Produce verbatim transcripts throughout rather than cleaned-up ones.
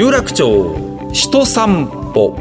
有楽町人散歩。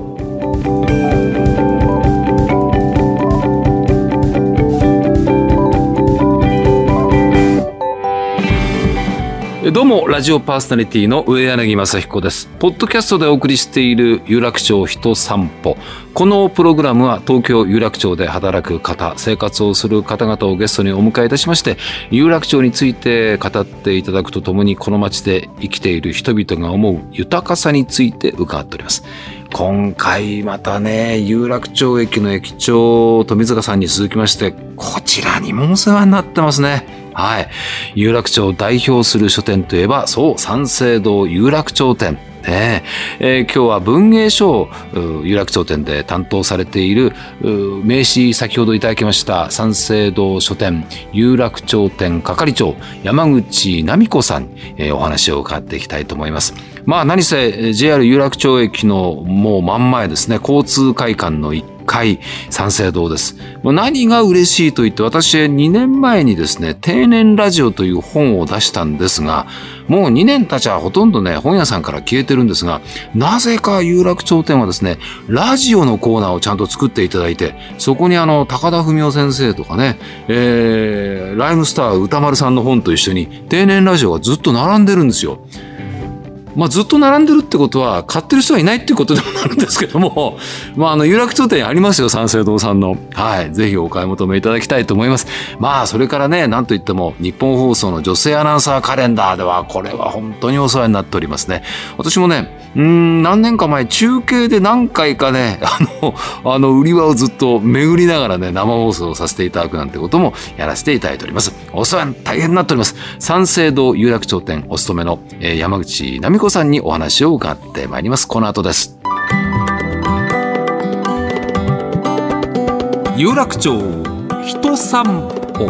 どうもラジオパーソナリティの上柳正彦です。ポッドキャストでお送りしている有楽町人散歩、このプログラムは東京有楽町で働く方、生活をする方々をゲストにお迎えいたしまして、有楽町について語っていただくとともに、この街で生きている人々が思う豊かさについて伺っております。今回またね、有楽町駅の駅長富塚さんに続きまして、こちらにもお世話になってますね。はい、有楽町を代表する書店といえば、そう、三省堂有楽町店。えー、今日は文芸賞有楽町店で担当されている名刺、先ほどいただきました三省堂書店有楽町店係長山口奈美子さんに、えー、お話を伺っていきたいと思います。まあ何せ ジェイアール 有楽町駅のもう真ん前ですね、交通会館の一階、三省堂です。何が嬉しいと言って、私にねんまえにですね、定年ラジオという本を出したんですが、もうにねん経ちはほとんどね、本屋さんから消えてるんですが、なぜか有楽町店はですね、ラジオのコーナーをちゃんと作っていただいて、そこにあの、高田文夫先生とかね、えー、ライムスター歌丸さんの本と一緒に、定年ラジオがずっと並んでるんですよ。まあずっと並んでるってことは、買ってる人はいないっていうことでもあるんですけども、まああの、有楽町店ありますよ、三省堂さんの。はい。ぜひお買い求めいただきたいと思います。まあそれからね、なんといっても、日本放送の女性アナウンサーカレンダーでは、これは本当にお世話になっておりますね。私もね、うーん、何年か前、中継で何回かね、あの、あの、売り場をずっと巡りながらね、生放送させていただくなんてこともやらせていただいております。お世話に大変になっております。三省堂有楽町店お勤めの、えー、山口奈美子さんにお話を伺ってまいります。この後です。有楽町人散歩。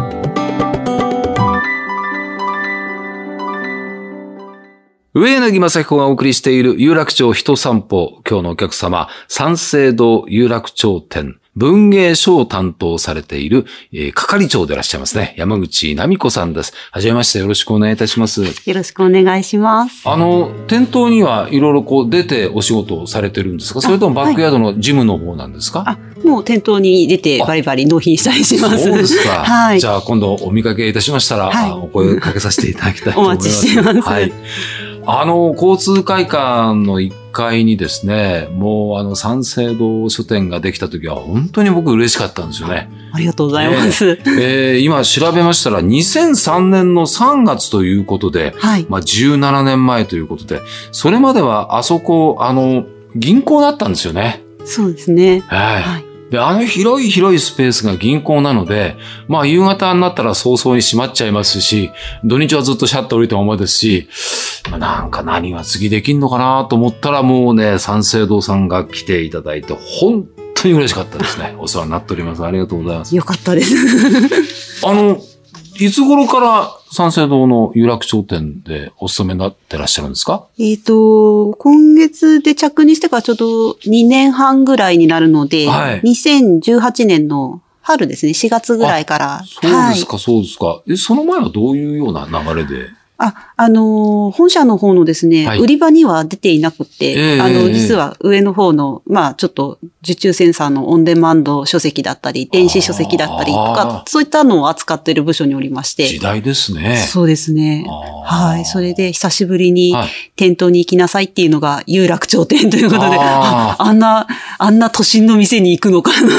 上柳正彦がお送りしている有楽町人散歩。今日のお客様、三省堂有楽町店文芸賞を担当されている、えー、係長でいらっしゃいますね、山口奈美子さんです。はじめまして、よろしくお願いいたします。よろしくお願いします。あの、店頭にはいろいろこう出てお仕事をされてるんですか、それともバックヤードのジムの方なんですか？あ、はい、あ、もう店頭に出てバリバリ納品したりします。そうですか。はい。じゃあ今度お見かけいたしましたら、はい、お声かけさせていただきたいと思います。お待ちしてます。はい。あの、交通会館のいっかいにですね、もうあの、三省堂書店ができた時は本当に僕嬉しかったんですよね。ありがとうございます。えーえー、今調べましたらにせんさんねんのさんがつということで、はい、まあじゅうななねんまえということで、それまではあそこ、あの、銀行だったんですよね。そうですね。はい。はい、で、あの広い広いスペースが銀行なので、まあ夕方になったら早々に閉まっちゃいますし、土日はずっとシャッと降りたままですし、なんか何が次できんのかなと思ったら、もうね、三省堂さんが来ていただいて、本当に嬉しかったですね。お世話になっております。ありがとうございます。よかったです。あの、いつ頃から三省堂の有楽町店でお勤めになってらっしゃるんですか？えっと、今月で着任してからちょうどにねんはんぐらいになるので、はい、にせんじゅうはちねんの春ですね、しがつぐらいから。そうですか、はい、そうですか。え、その前はどういうような流れで？あ、あのー、本社の方のですね、はい、売り場には出ていなくて、えー、あの、実は上の方の、まあ、ちょっと、受注センサーのオンデマンド書籍だったり、電子書籍だったりとか、そういったのを扱っている部署におりまして。時代ですね。そうですね。はい。それで、久しぶりに、店頭に行きなさいっていうのが、有楽町店ということで、あ, あんな、あんな都心の店に行くのかな。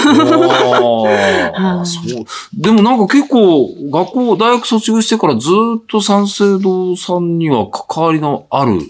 そう。でもなんか結構、学校、大学卒業してからずっと三省堂さんには関わりのある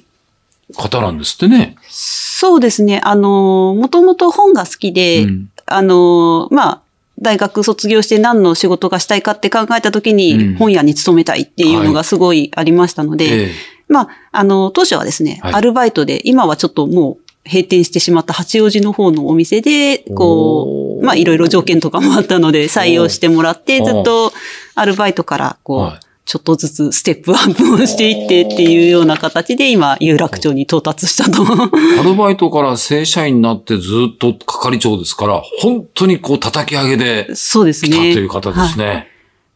方なんですってね。そうですね。あの、もともと本が好きで、うん、あの、まあ、大学卒業して何の仕事がしたいかって考えたときに、うん、本屋に勤めたいっていうのがすごいありましたので、はい、えー、まあ、あの、当初はですね、はい、アルバイトで、今はちょっともう、閉店してしまった八王子の方のお店で、こう、まあ、いろいろ条件とかもあったので、採用してもらって、ずっとアルバイトから、こう、はい、ちょっとずつステップアップをしていってっていうような形で今、有楽町に到達したと。アルバイトから正社員になってずっと係長ですから、本当にこう叩き上げで来たという方ですね。そうですね。はい、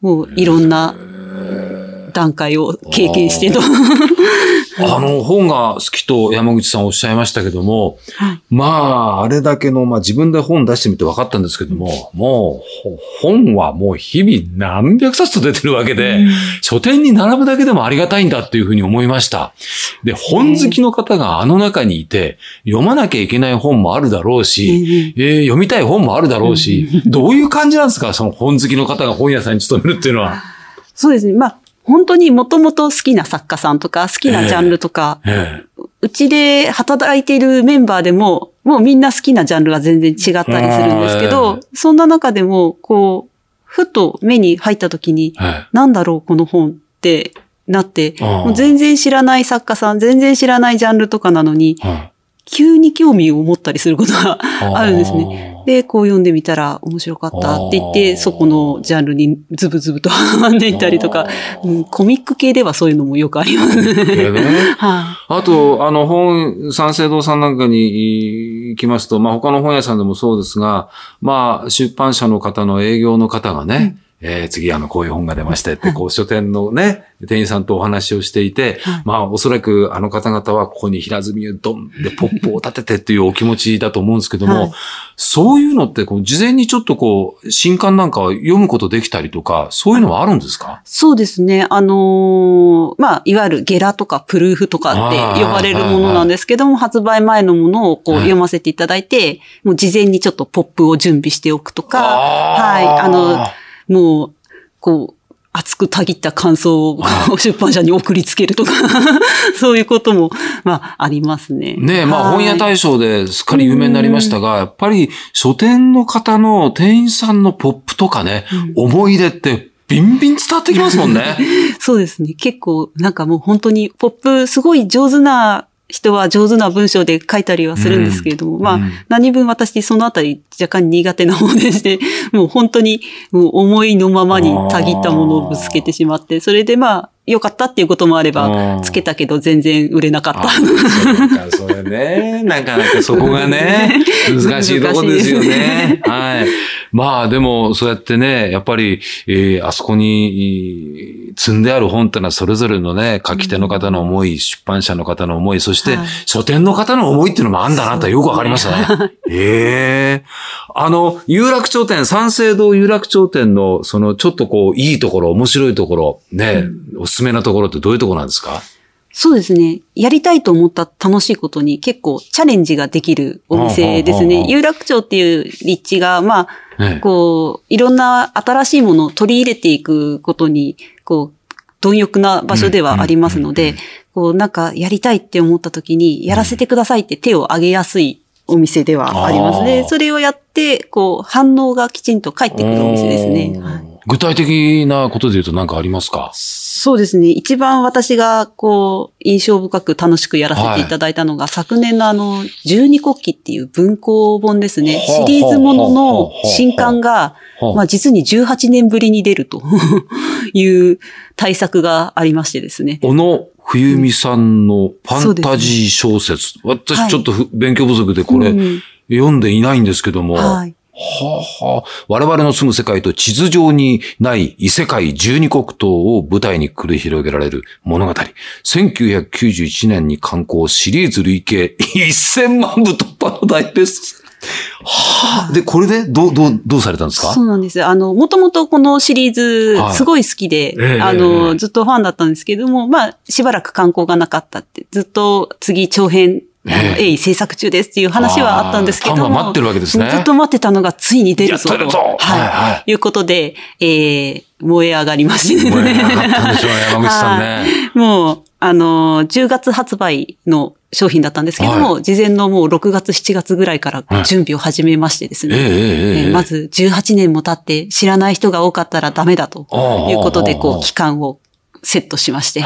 もういろんな段階を経験してと。あの本が好きと山口さんおっしゃいましたけども、はい、まああれだけの、まあ自分で本出してみて分かったんですけども、もう本はもう日々何百冊と出てるわけで、うん、書店に並ぶだけでもありがたいんだっていうふうに思いました。で、本好きの方があの中にいて、読まなきゃいけない本もあるだろうし、うん、えー、読みたい本もあるだろうし、うん、どういう感じなんですか、その本好きの方が本屋さんに勤めるっていうのは。そうですね。まあ本当にもともと好きな作家さんとか好きなジャンルとか、えーえー、うちで働いているメンバーでももうみんな好きなジャンルは全然違ったりするんですけど、えー、そんな中でもこうふと目に入った時に、えー、なんだろうこの本ってなって、えー、もう全然知らない作家さん全然知らないジャンルとかなのに、えー、急に興味を持ったりすることがあるんですね。で、こう読んでみたら面白かったって言って、そこのジャンルにズブズブとはまっていったりとか、うん、コミック系ではそういうのもよくありますね。はあ、あと、あの、本、三省堂さんなんかに行きますと、まあ、他の本屋さんでもそうですが、まあ、出版社の方の営業の方がね、うん、えー、次、あの、こういう本が出ましたって、こう、書店のね、店員さんとお話をしていて、まあ、おそらくあの方々はここに平積みをドンでポップを立ててっていうお気持ちだと思うんですけども、はい、そういうのって、事前にちょっとこう、新刊なんかを読むことできたりとか、そういうのはあるんですか？そうですね。あのー、まあ、いわゆるゲラとかプルーフとかって呼ばれるものなんですけども、発売前のものをこう読ませていただいて、はい、もう事前にちょっとポップを準備しておくとか、はい、あの、もう、こう、熱くたぎった感想を出版社に送りつけるとか、そういうことも、まあ、ありますね。ねえ、まあ、本屋大賞ですっかり有名になりましたが、やっぱり書店の方の店員さんのポップとかね、うん、思い出ってビンビン伝わってきますもんね。そうですね。結構、なんかもう本当にポップ、すごい上手な、人は上手な文章で書いたりはするんですけれども、うん、まあ、何分私そのあたり若干苦手な方でして、もう本当にもう思いのままにたぎったものをぶつけてしまって、それでまあ、良かったっていうこともあれば、つけたけど全然売れなかった。あ、そうか、それね。なかなかそこがね、難しいとこですよね。はい。まあでも、そうやってね、やっぱり、えー、あそこに積んである本ってのはそれぞれのね、書き手の方の思い、うん、出版社の方の思い、そして、はい、書店の方の思いっていうのもあんだなとよくわかりましたね。ええー。あの、有楽町店、三省堂有楽町店の、その、ちょっとこう、いいところ、面白いところ、ね、うん、おすすめなところってどういうところなんですか？そうですね。やりたいと思った楽しいことに結構チャレンジができるお店ですね。有楽町っていう立地が、まあ、ええ、こう、いろんな新しいものを取り入れていくことに、こう、貪欲な場所ではありますので、こう、なんかやりたいって思った時に、やらせてくださいって手を挙げやすいお店ではありますね。それをやって、こう、反応がきちんと返ってくるお店ですね。具体的なことで言うと何かありますか？そうですね。一番私がこう印象深く楽しくやらせていただいたのが、はい、昨年のあの十二国旗っていう文庫本ですね。シリーズものの新刊が、まあ実にじゅうはちねんぶりに出るという大作がありましてですね。小野冬美さんのファンタジー小説。うん、私ちょっと、はい、勉強不足でこれ読んでいないんですけども。はい、はあはあ、我々の住む世界と地図上にない異世界十二国島を舞台に繰り広げられる物語。せんきゅうひゃくきゅうじゅういちねんに刊行シリーズ累計せんまんぶ突破の大ベスト。はあ、で、これでどう、どう、どうされたんですか？そうなんです。あの、もともとこのシリーズ、すごい好きで、はい、えー、あの、ずっとファンだったんですけども、まあ、しばらく刊行がなかったって、ずっと次長編、えい、制作中ですっていう話はあったんですけども、待ってるわけですね。ずっと待ってたのがついに出るぞと。はい。いうことで、えー、燃え上がりましてね。燃え上がったんでしょうね、山口さんね。もう、あの、じゅうがつ発売の商品だったんですけども、事前のもうろくがつ、しちがつぐらいから準備を始めましてですね。まずじゅうはちねんも経って知らない人が多かったらダメだということで、こう、期間をセットしまして、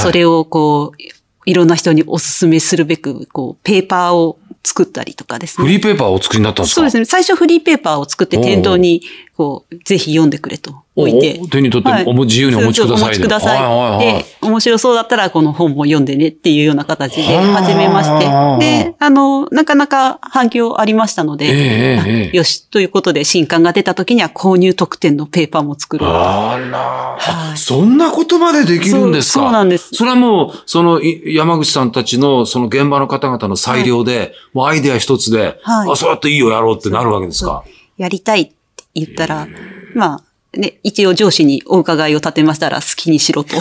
それをこう、いろんな人にお勧めするべく、こう、ペーパーを作ったりとかですね。フリーペーパーをお作りになったんですか？そうですね。最初フリーペーパーを作って店頭にこうぜひ読んでくれと置いて、手に取って、はい、自由にお持ちください、お持ちください、はいはいはい、で面白そうだったらこの本も読んでねっていうような形で始めまして、であのなかなか反響ありましたので、えーえー、よしということで新刊が出た時には購入特典のペーパーも作る。あら、はい、そんなことまでできるんですか。そ う, そうなんです。それはもうその山口さんたちのその現場の方々の裁量で、はい、もうアイデア一つで、はい、あそうやっていいよやろうってなるわけですか。やりたい。言ったら、まあ、ね、一応上司にお伺いを立てましたら、好きにしろと。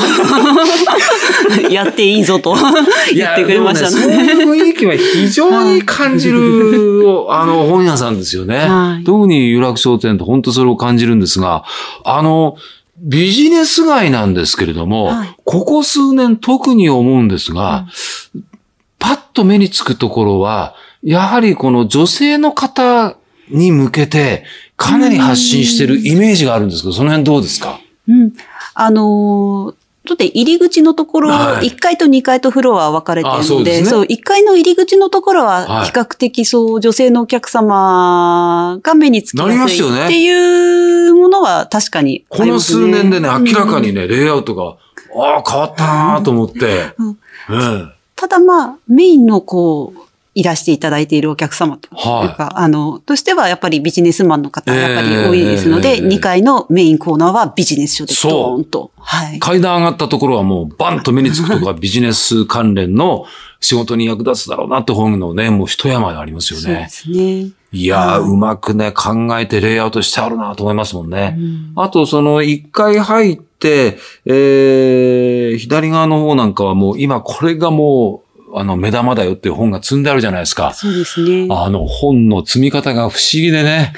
やっていいぞと言ってくれましたね。いや、でもね、そういう雰囲気は非常に感じる、あの、本屋さんですよね。はい、特に有楽商店って本当それを感じるんですが、あの、ビジネス街なんですけれども、はい、ここ数年特に思うんですが、うん、パッと目につくところは、やはりこの女性の方に向けて、かなり発信してるイメージがあるんですけど、その辺どうですか？うん。あのー、ちょっと入り口のところ、はい、いっかいとにかいとフロア分かれてるので、ああ、そうですね。そう、いっかいの入り口のところは、比較的そう、はい、女性のお客様が目につきやすいっていうものは確かにありますね。この数年でね、明らかにね、うん、レイアウトが、ああ、変わったなと思って、うんうん。ただまあ、メインのこう、いらしていただいているお客様というか、はい、あの、としてはやっぱりビジネスマンの方がやっぱり多いですので、えー、にかいのメインコーナーはビジネス書でドーンと。はい、階段上がったところはもうバンと目につくとかビジネス関連の仕事に役立つだろうなって本のね、もう一山ありますよね。そうですね。いやー、うまくね、考えてレイアウトしてあるなと思いますもんね。うん、あと、その一回入って、えー、左側の方なんかはもう今これがもう、あの、目玉だよっていう本が積んであるじゃないですか。そうですね。あの、本の積み方が不思議でね。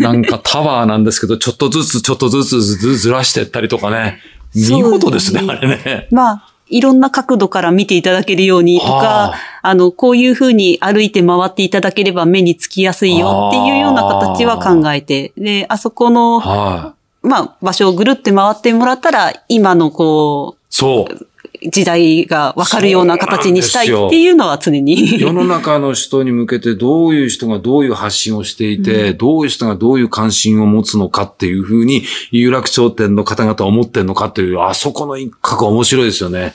なんかタワーなんですけど、ちょっとずつちょっとずつずらしていったりとかね。見事ですね、あれね。まあ、いろんな角度から見ていただけるようにとか、はあ、あの、こういうふうに歩いて回っていただければ目につきやすいよっていうような形は考えて。で、あそこの、はあ、まあ、場所をぐるって回ってもらったら、今のこう、そう。時代が分かるような形にしたいっていうのは常に。世の中の人に向けてどういう人がどういう発信をしていて、うん、どういう人がどういう関心を持つのかっていうふうに、有楽町店の方々は思ってんのかっていう、あそこの一角面白いですよね。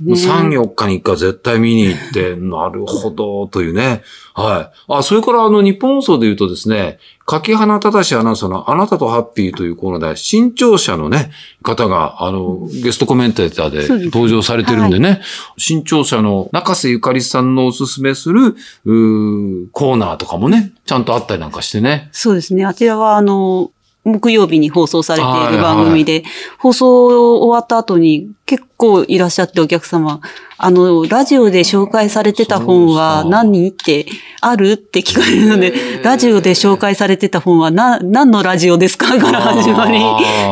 ね、さん、よっかにいっかい絶対見に行って、なるほど、というね。はい。あ、それからあの、日本放送で言うとですね、柿花忠アナウンサーのあなたとハッピーというコーナーで、新潮社のね、方が、あの、ゲストコメンテーターで登場されてるんでね、はい、新潮社の中瀬ゆかりさんのおすすめする、うーコーナーとかもね、ちゃんとあったりなんかしてね。そうですね。あちらはあの、木曜日に放送されている番組で、はいはい、放送終わった後に結構いらっしゃってお客様、あの、ラジオで紹介されてた本は何ってあるって聞かれるので、ラジオで紹介されてた本はな、何のラジオですかから始まり。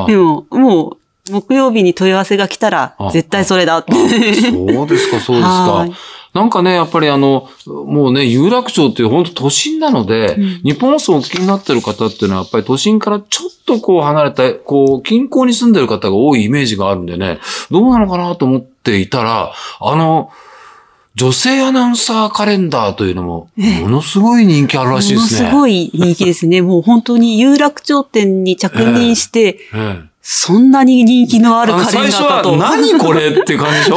でも、もう、木曜日に問い合わせが来たら、絶対それだって。そうですか、そうですか。なんかね、やっぱりあの、もうね、有楽町って本当都心なので、うん、日本放送を気になってる方っていうのは、やっぱり都心からちょっとこう離れた、こう、近郊に住んでる方が多いイメージがあるんでね、どうなのかなと思っていたら、あの、女性アナウンサーカレンダーというのも、ものすごい人気あるらしいですね。ものすごい人気ですね。もう本当に有楽町店に着任して、えーえーそんなに人気のあるカレンダーかと。最初は何これっていう感じでしょ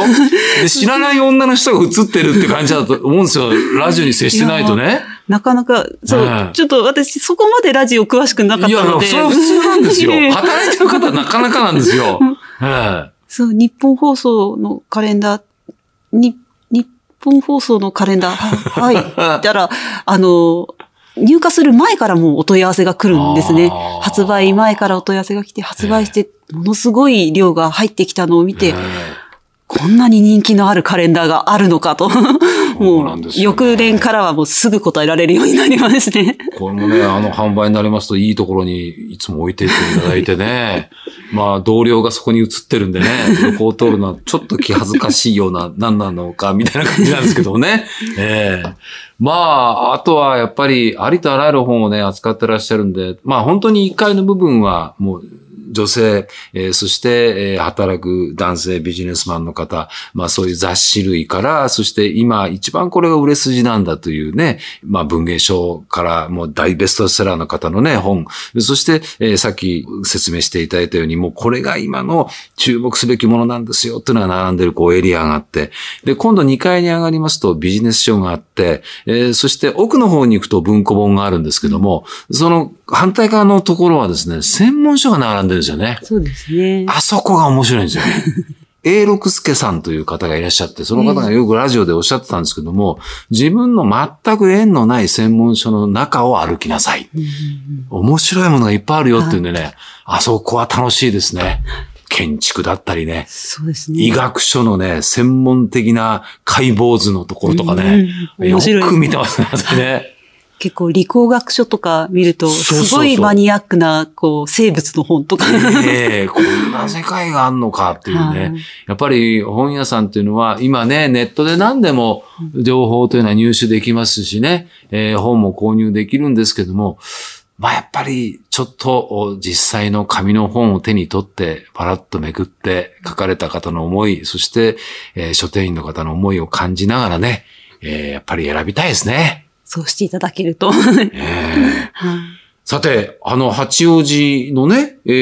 で、知らない女の人が映ってるって感じだと思うんですよ。ラジオに接してないとね。なかなか、そう、うん、ちょっと私そこまでラジオ詳しくなかったので。いや、それは普通なんですよ。働いてる方はなかなかなんですよ。うん、そう、日本放送のカレンダーに、日本放送のカレンダー。はい。だから、あの、入荷する前からもうお問い合わせが来るんですね。発売前からお問い合わせが来て、発売して、ものすごい量が入ってきたのを見て、えー、こんなに人気のあるカレンダーがあるのかと。もう、翌年からはもうすぐ答えられるようになりますね。これもね、あの販売になりますといいところにいつも置いていっていただいてね。まあ、同僚がそこに映ってるんでね、横を通るのはちょっと気恥ずかしいような、何なのか、みたいな感じなんですけどね。えーまあ、あとはやっぱりありとあらゆる本をね、扱ってらっしゃるんで、まあ本当にいっかいの部分はもう女性、えー、そして、えー、働く男性、ビジネスマンの方、まあそういう雑誌類から、そして今一番これが売れ筋なんだというね、まあ文芸賞からもう大ベストセラーの方のね、本、そして、えー、さっき説明していただいたように、もうこれが今の注目すべきものなんですよというのが並んでるこうエリアがあって、で、今度にかいに上がりますとビジネス書があって、えー、そして奥の方に行くと文庫本があるんですけども、その反対側のところはですね、専門書が並んでるんですよね。そうですね。あそこが面白いんですよね。永六輔さんという方がいらっしゃって、その方がよくラジオでおっしゃってたんですけども、自分の全く縁のない専門書の中を歩きなさい。面白いものがいっぱいあるよっていうんでね、あそこは楽しいですね。建築だったりね。そうですね。医学書のね、専門的な解剖図のところとかね。よく見てますね。結構理工学書とか見ると、すごいマニアックな、こう、生物の本とか。ええ、こんな世界があんのかっていうね。やっぱり本屋さんっていうのは、今ね、ネットで何でも情報というのは入手できますしね、えー、本も購入できるんですけども、まあやっぱりちょっと実際の紙の本を手に取ってパラッとめくって書かれた方の思い、そして、えー、書店員の方の思いを感じながらね、えー、やっぱり選びたいですね。そうしていただけると、えー。さて、あの、八王子のね、え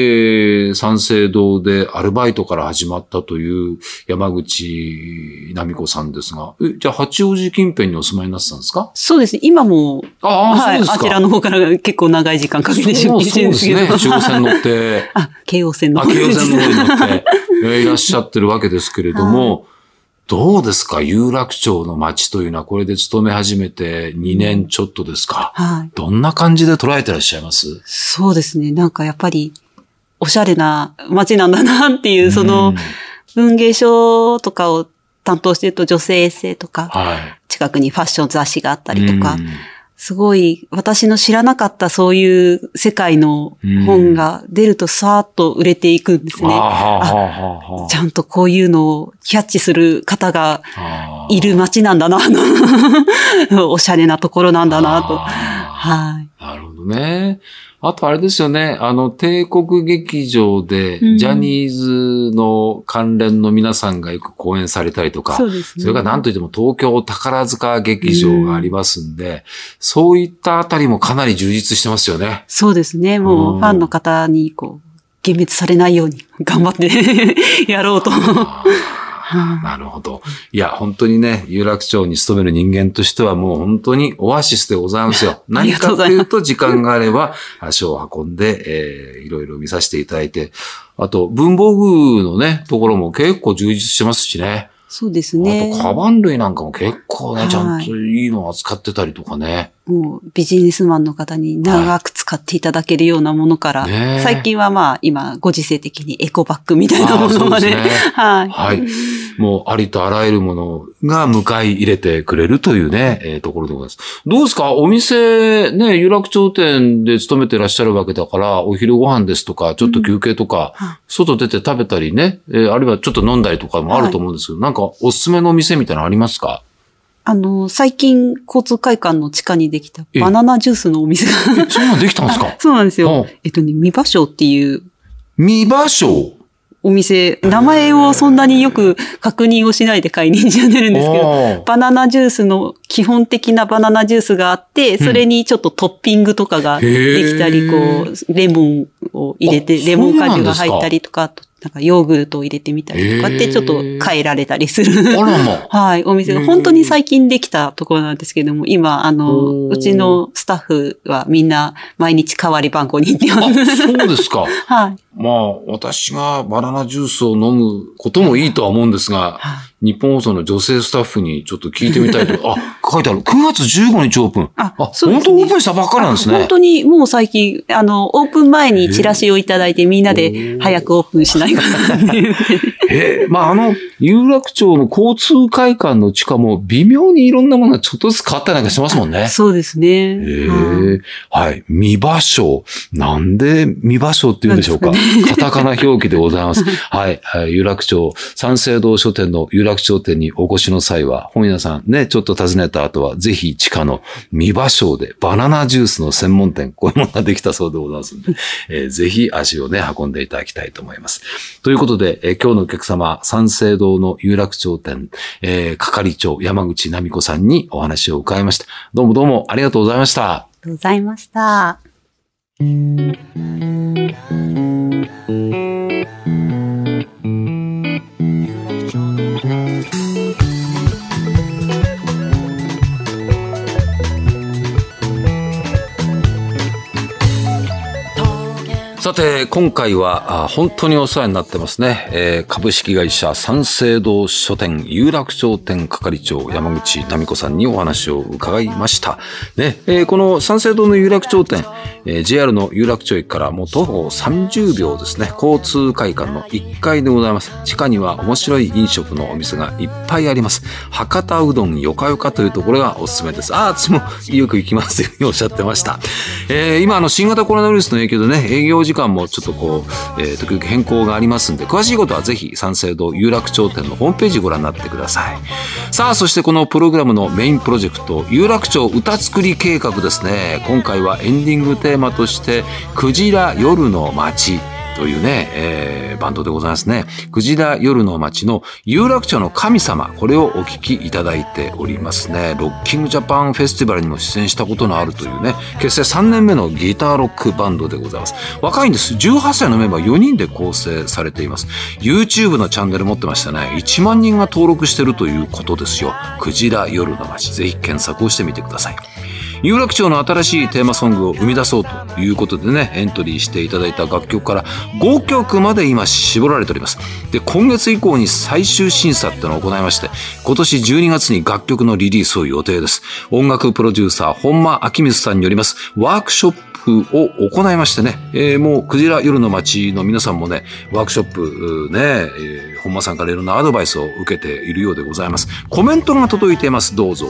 ー、三省堂でアルバイトから始まったという山口奈美子さんですが、え、じゃあ八王子近辺にお住まいになってたんですか？そうですね。今も、ああ、はい、そうですか。あちらの方から結構長い時間かけて出勤してるんですけど。そうですね。中央線乗って。あ、京王線の方に。あ、京王線の方に乗って、えー、いらっしゃってるわけですけれども、どうですか？有楽町の街というのは、これで勤め始めてにねんちょっとですか。はい。どんな感じで捉えてらっしゃいます？そうですね。なんかやっぱり、おしゃれな街なんだなっていう、その、文芸賞とかを担当していると女性エッセイとか、はい、近くにファッション雑誌があったりとか、すごい私の知らなかったそういう世界の本が出るとさーっと売れていくんですね。あ、ちゃんとこういうのをキャッチする方がいる街なんだな、おしゃれなところなんだなと。はい。なるほどね。あとあれですよね。あの、帝国劇場で、ジャニーズの関連の皆さんがよく公演されたりとか、うん、 そうですね、それから何といっても東京宝塚劇場がありますんで、うん、そういったあたりもかなり充実してますよね。そうですね。もうファンの方に、こう、幻滅されないように頑張ってやろうと。なるほど。いや、本当にね、有楽町に勤める人間としてはもう本当にオアシスでございますよ。何かというと、時間があれば足を運んで、えー、いろいろ見させていただいて、あと、文房具のね、ところも結構充実してますしね。そうですね。あと、カバン類なんかも結構ね、はい、ちゃんといいのを扱ってたりとかね。もう、ビジネスマンの方に長く使っていただけるようなものから、はい、最近はまあ、今、ご時世的にエコバッグみたいなものまで。でね、はい。はい。もう、ありとあらゆるものが迎え入れてくれるというね、えー、ところでございます。どうですか？お店、ね、有楽町店で勤めてらっしゃるわけだから、お昼ご飯ですとか、ちょっと休憩とか、うん、外出て食べたりね、えー、あるいはちょっと飲んだりとかもあると思うんですけど、はい、なんかおすすめのお店みたいなのありますか？あの、最近、交通会館の地下にできたバナナジュースのお店が。そんなのできたんですか？そうなんですよ。えっとね、三場所っていう。三場所お店、名前をそんなによく確認をしないで買いに行ってるんですけど、バナナジュースの基本的なバナナジュースがあって、それにちょっとトッピングとかができたり、こう、レモンを入れて、レモン果汁が入ったりとか、なんかヨーグルトを入れてみたりとかってちょっと変えられたりする、えー。あらま。はい。お店が本当に最近できたところなんですけども、今、あの、うちのスタッフはみんな毎日代わり番号に行ってます。そうですか。はい。まあ、私がバナナジュースを飲むこともいいとは思うんですが、日本放送の女性スタッフにちょっと聞いてみたいと。あ、書いてある。くがつじゅうごにちオープン。あ、あそうですね、本当オープンしたばっかりなんですね。本当にもう最近、あの、オープン前にチラシをいただいてみんなで早くオープンしない。えー、まあ、あの、有楽町の交通会館の地下も微妙にいろんなものがちょっとずつ変わったりなんかしてますもんね。そうですね。えー、はい。三場所。なんで三場所って言うんでしょうか。カタカナ表記でございます。はい。はい、有楽町、三省堂書店の有楽楽町店にお越しの際は、本屋さんね、ちょっと訪ねた後は、ぜひ地下の三場町でバナナジュースの専門店、こういうものができたそうでございますので、えー、ぜひ足をね、運んでいただきたいと思います。ということで、えー、今日のお客様、三省堂の有楽町店、えー、係長山口奈美子さんにお話を伺いました。どうもどうもありがとうございました。ありがとうございました。さて、今回は本当にお世話になってますね。えー、株式会社三省堂書店有楽町店係長山口奈美子さんにお話を伺いました。ね、えー、この三省堂の有楽町店、えー、ジェイアール の有楽町駅からもう徒歩さんじゅうびょうですね。交通会館のいっかいでございます。地下には面白い飲食のお店がいっぱいあります。博多うどんよかよかというところがおすすめです。ああ、私もよく行きますというふうにおっしゃってました。えー、今あの新型コロナウイルスの影響でね、営業時間もちょっとこう、えー、時々変更がありますんで、詳しいことはぜひ三省堂有楽町店のホームページご覧になってください。さあ、そしてこのプログラムのメインプロジェクト、有楽町歌作り計画ですね。今回はエンディングテーマとしてクジラ夜の街というね、えー、バンドでございますね。クジラ夜の街の有楽町の神様、これをお聴きいただいておりますね。ロッキングジャパンフェスティバルにも出演したことのあるというね、結成さんねんめのギターロックバンドでございます。若いんです。じゅうはっさいのメンバーよにんで構成されています。YouTube のチャンネル持ってましたね。いちまんにんが登録してるということですよ。クジラ夜の街、ぜひ検索をしてみてください。有楽町の新しいテーマソングを生み出そうということでね、エントリーしていただいた楽曲からごきょくまで今絞られております。で、今月以降に最終審査ってのを行いまして、今年じゅうにがつに楽曲のリリースを予定です。音楽プロデューサー本間昭光さんによりますワークショップを行いましてね、えー、もうクジラ夜の街の皆さんもね、ワークショップね、えー、本間さんからいろんなアドバイスを受けているようでございます。コメントが届いています。どうぞ。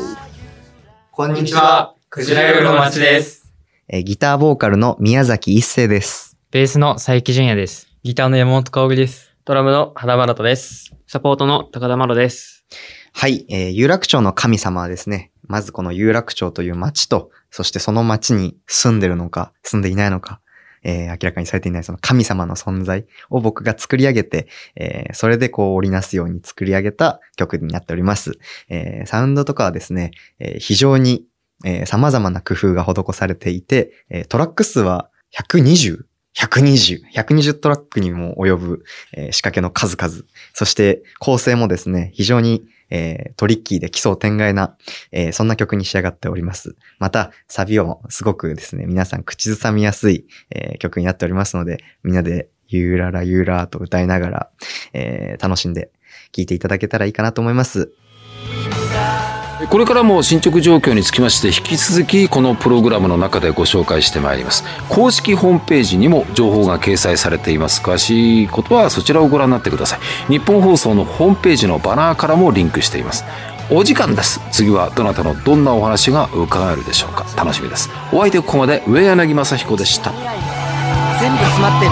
こんにちは。クジラ夜の街です。え、ギターボーカルの宮崎一生です。ベースの佐伯純也です。ギターの山本香織です。ドラムの原真人です。サポートの高田真路です。はい、えー、有楽町の神様はですね、まずこの有楽町という街と、そしてその街に住んでるのか、住んでいないのか、えー、明らかにされていないその神様の存在を僕が作り上げて、えー、それでこう織りなすように作り上げた曲になっております。えー、サウンドとかはですね、えー、非常にえー、様々な工夫が施されていて、えー、トラック数はひゃくにじゅう、ひゃくにじゅう、ひゃくにじゅうトラックにも及ぶ、えー、仕掛けの数々。そして構成もですね、非常に、えー、トリッキーで奇想天外な、えー、そんな曲に仕上がっております。また、サビもすごくですね、皆さん口ずさみやすい、えー、曲になっておりますので、みんなでゆーららゆーらーと歌いながら、えー、楽しんで聴いていただけたらいいかなと思います。これからも進捗状況につきまして、引き続きこのプログラムの中でご紹介してまいります。公式ホームページにも情報が掲載されています。詳しいことはそちらをご覧になってください。日本放送のホームページのバナーからもリンクしています。お時間です。次はどなたのどんなお話が伺えるでしょうか。楽しみです。お相手ここまで上柳正彦でした。全部詰まってる。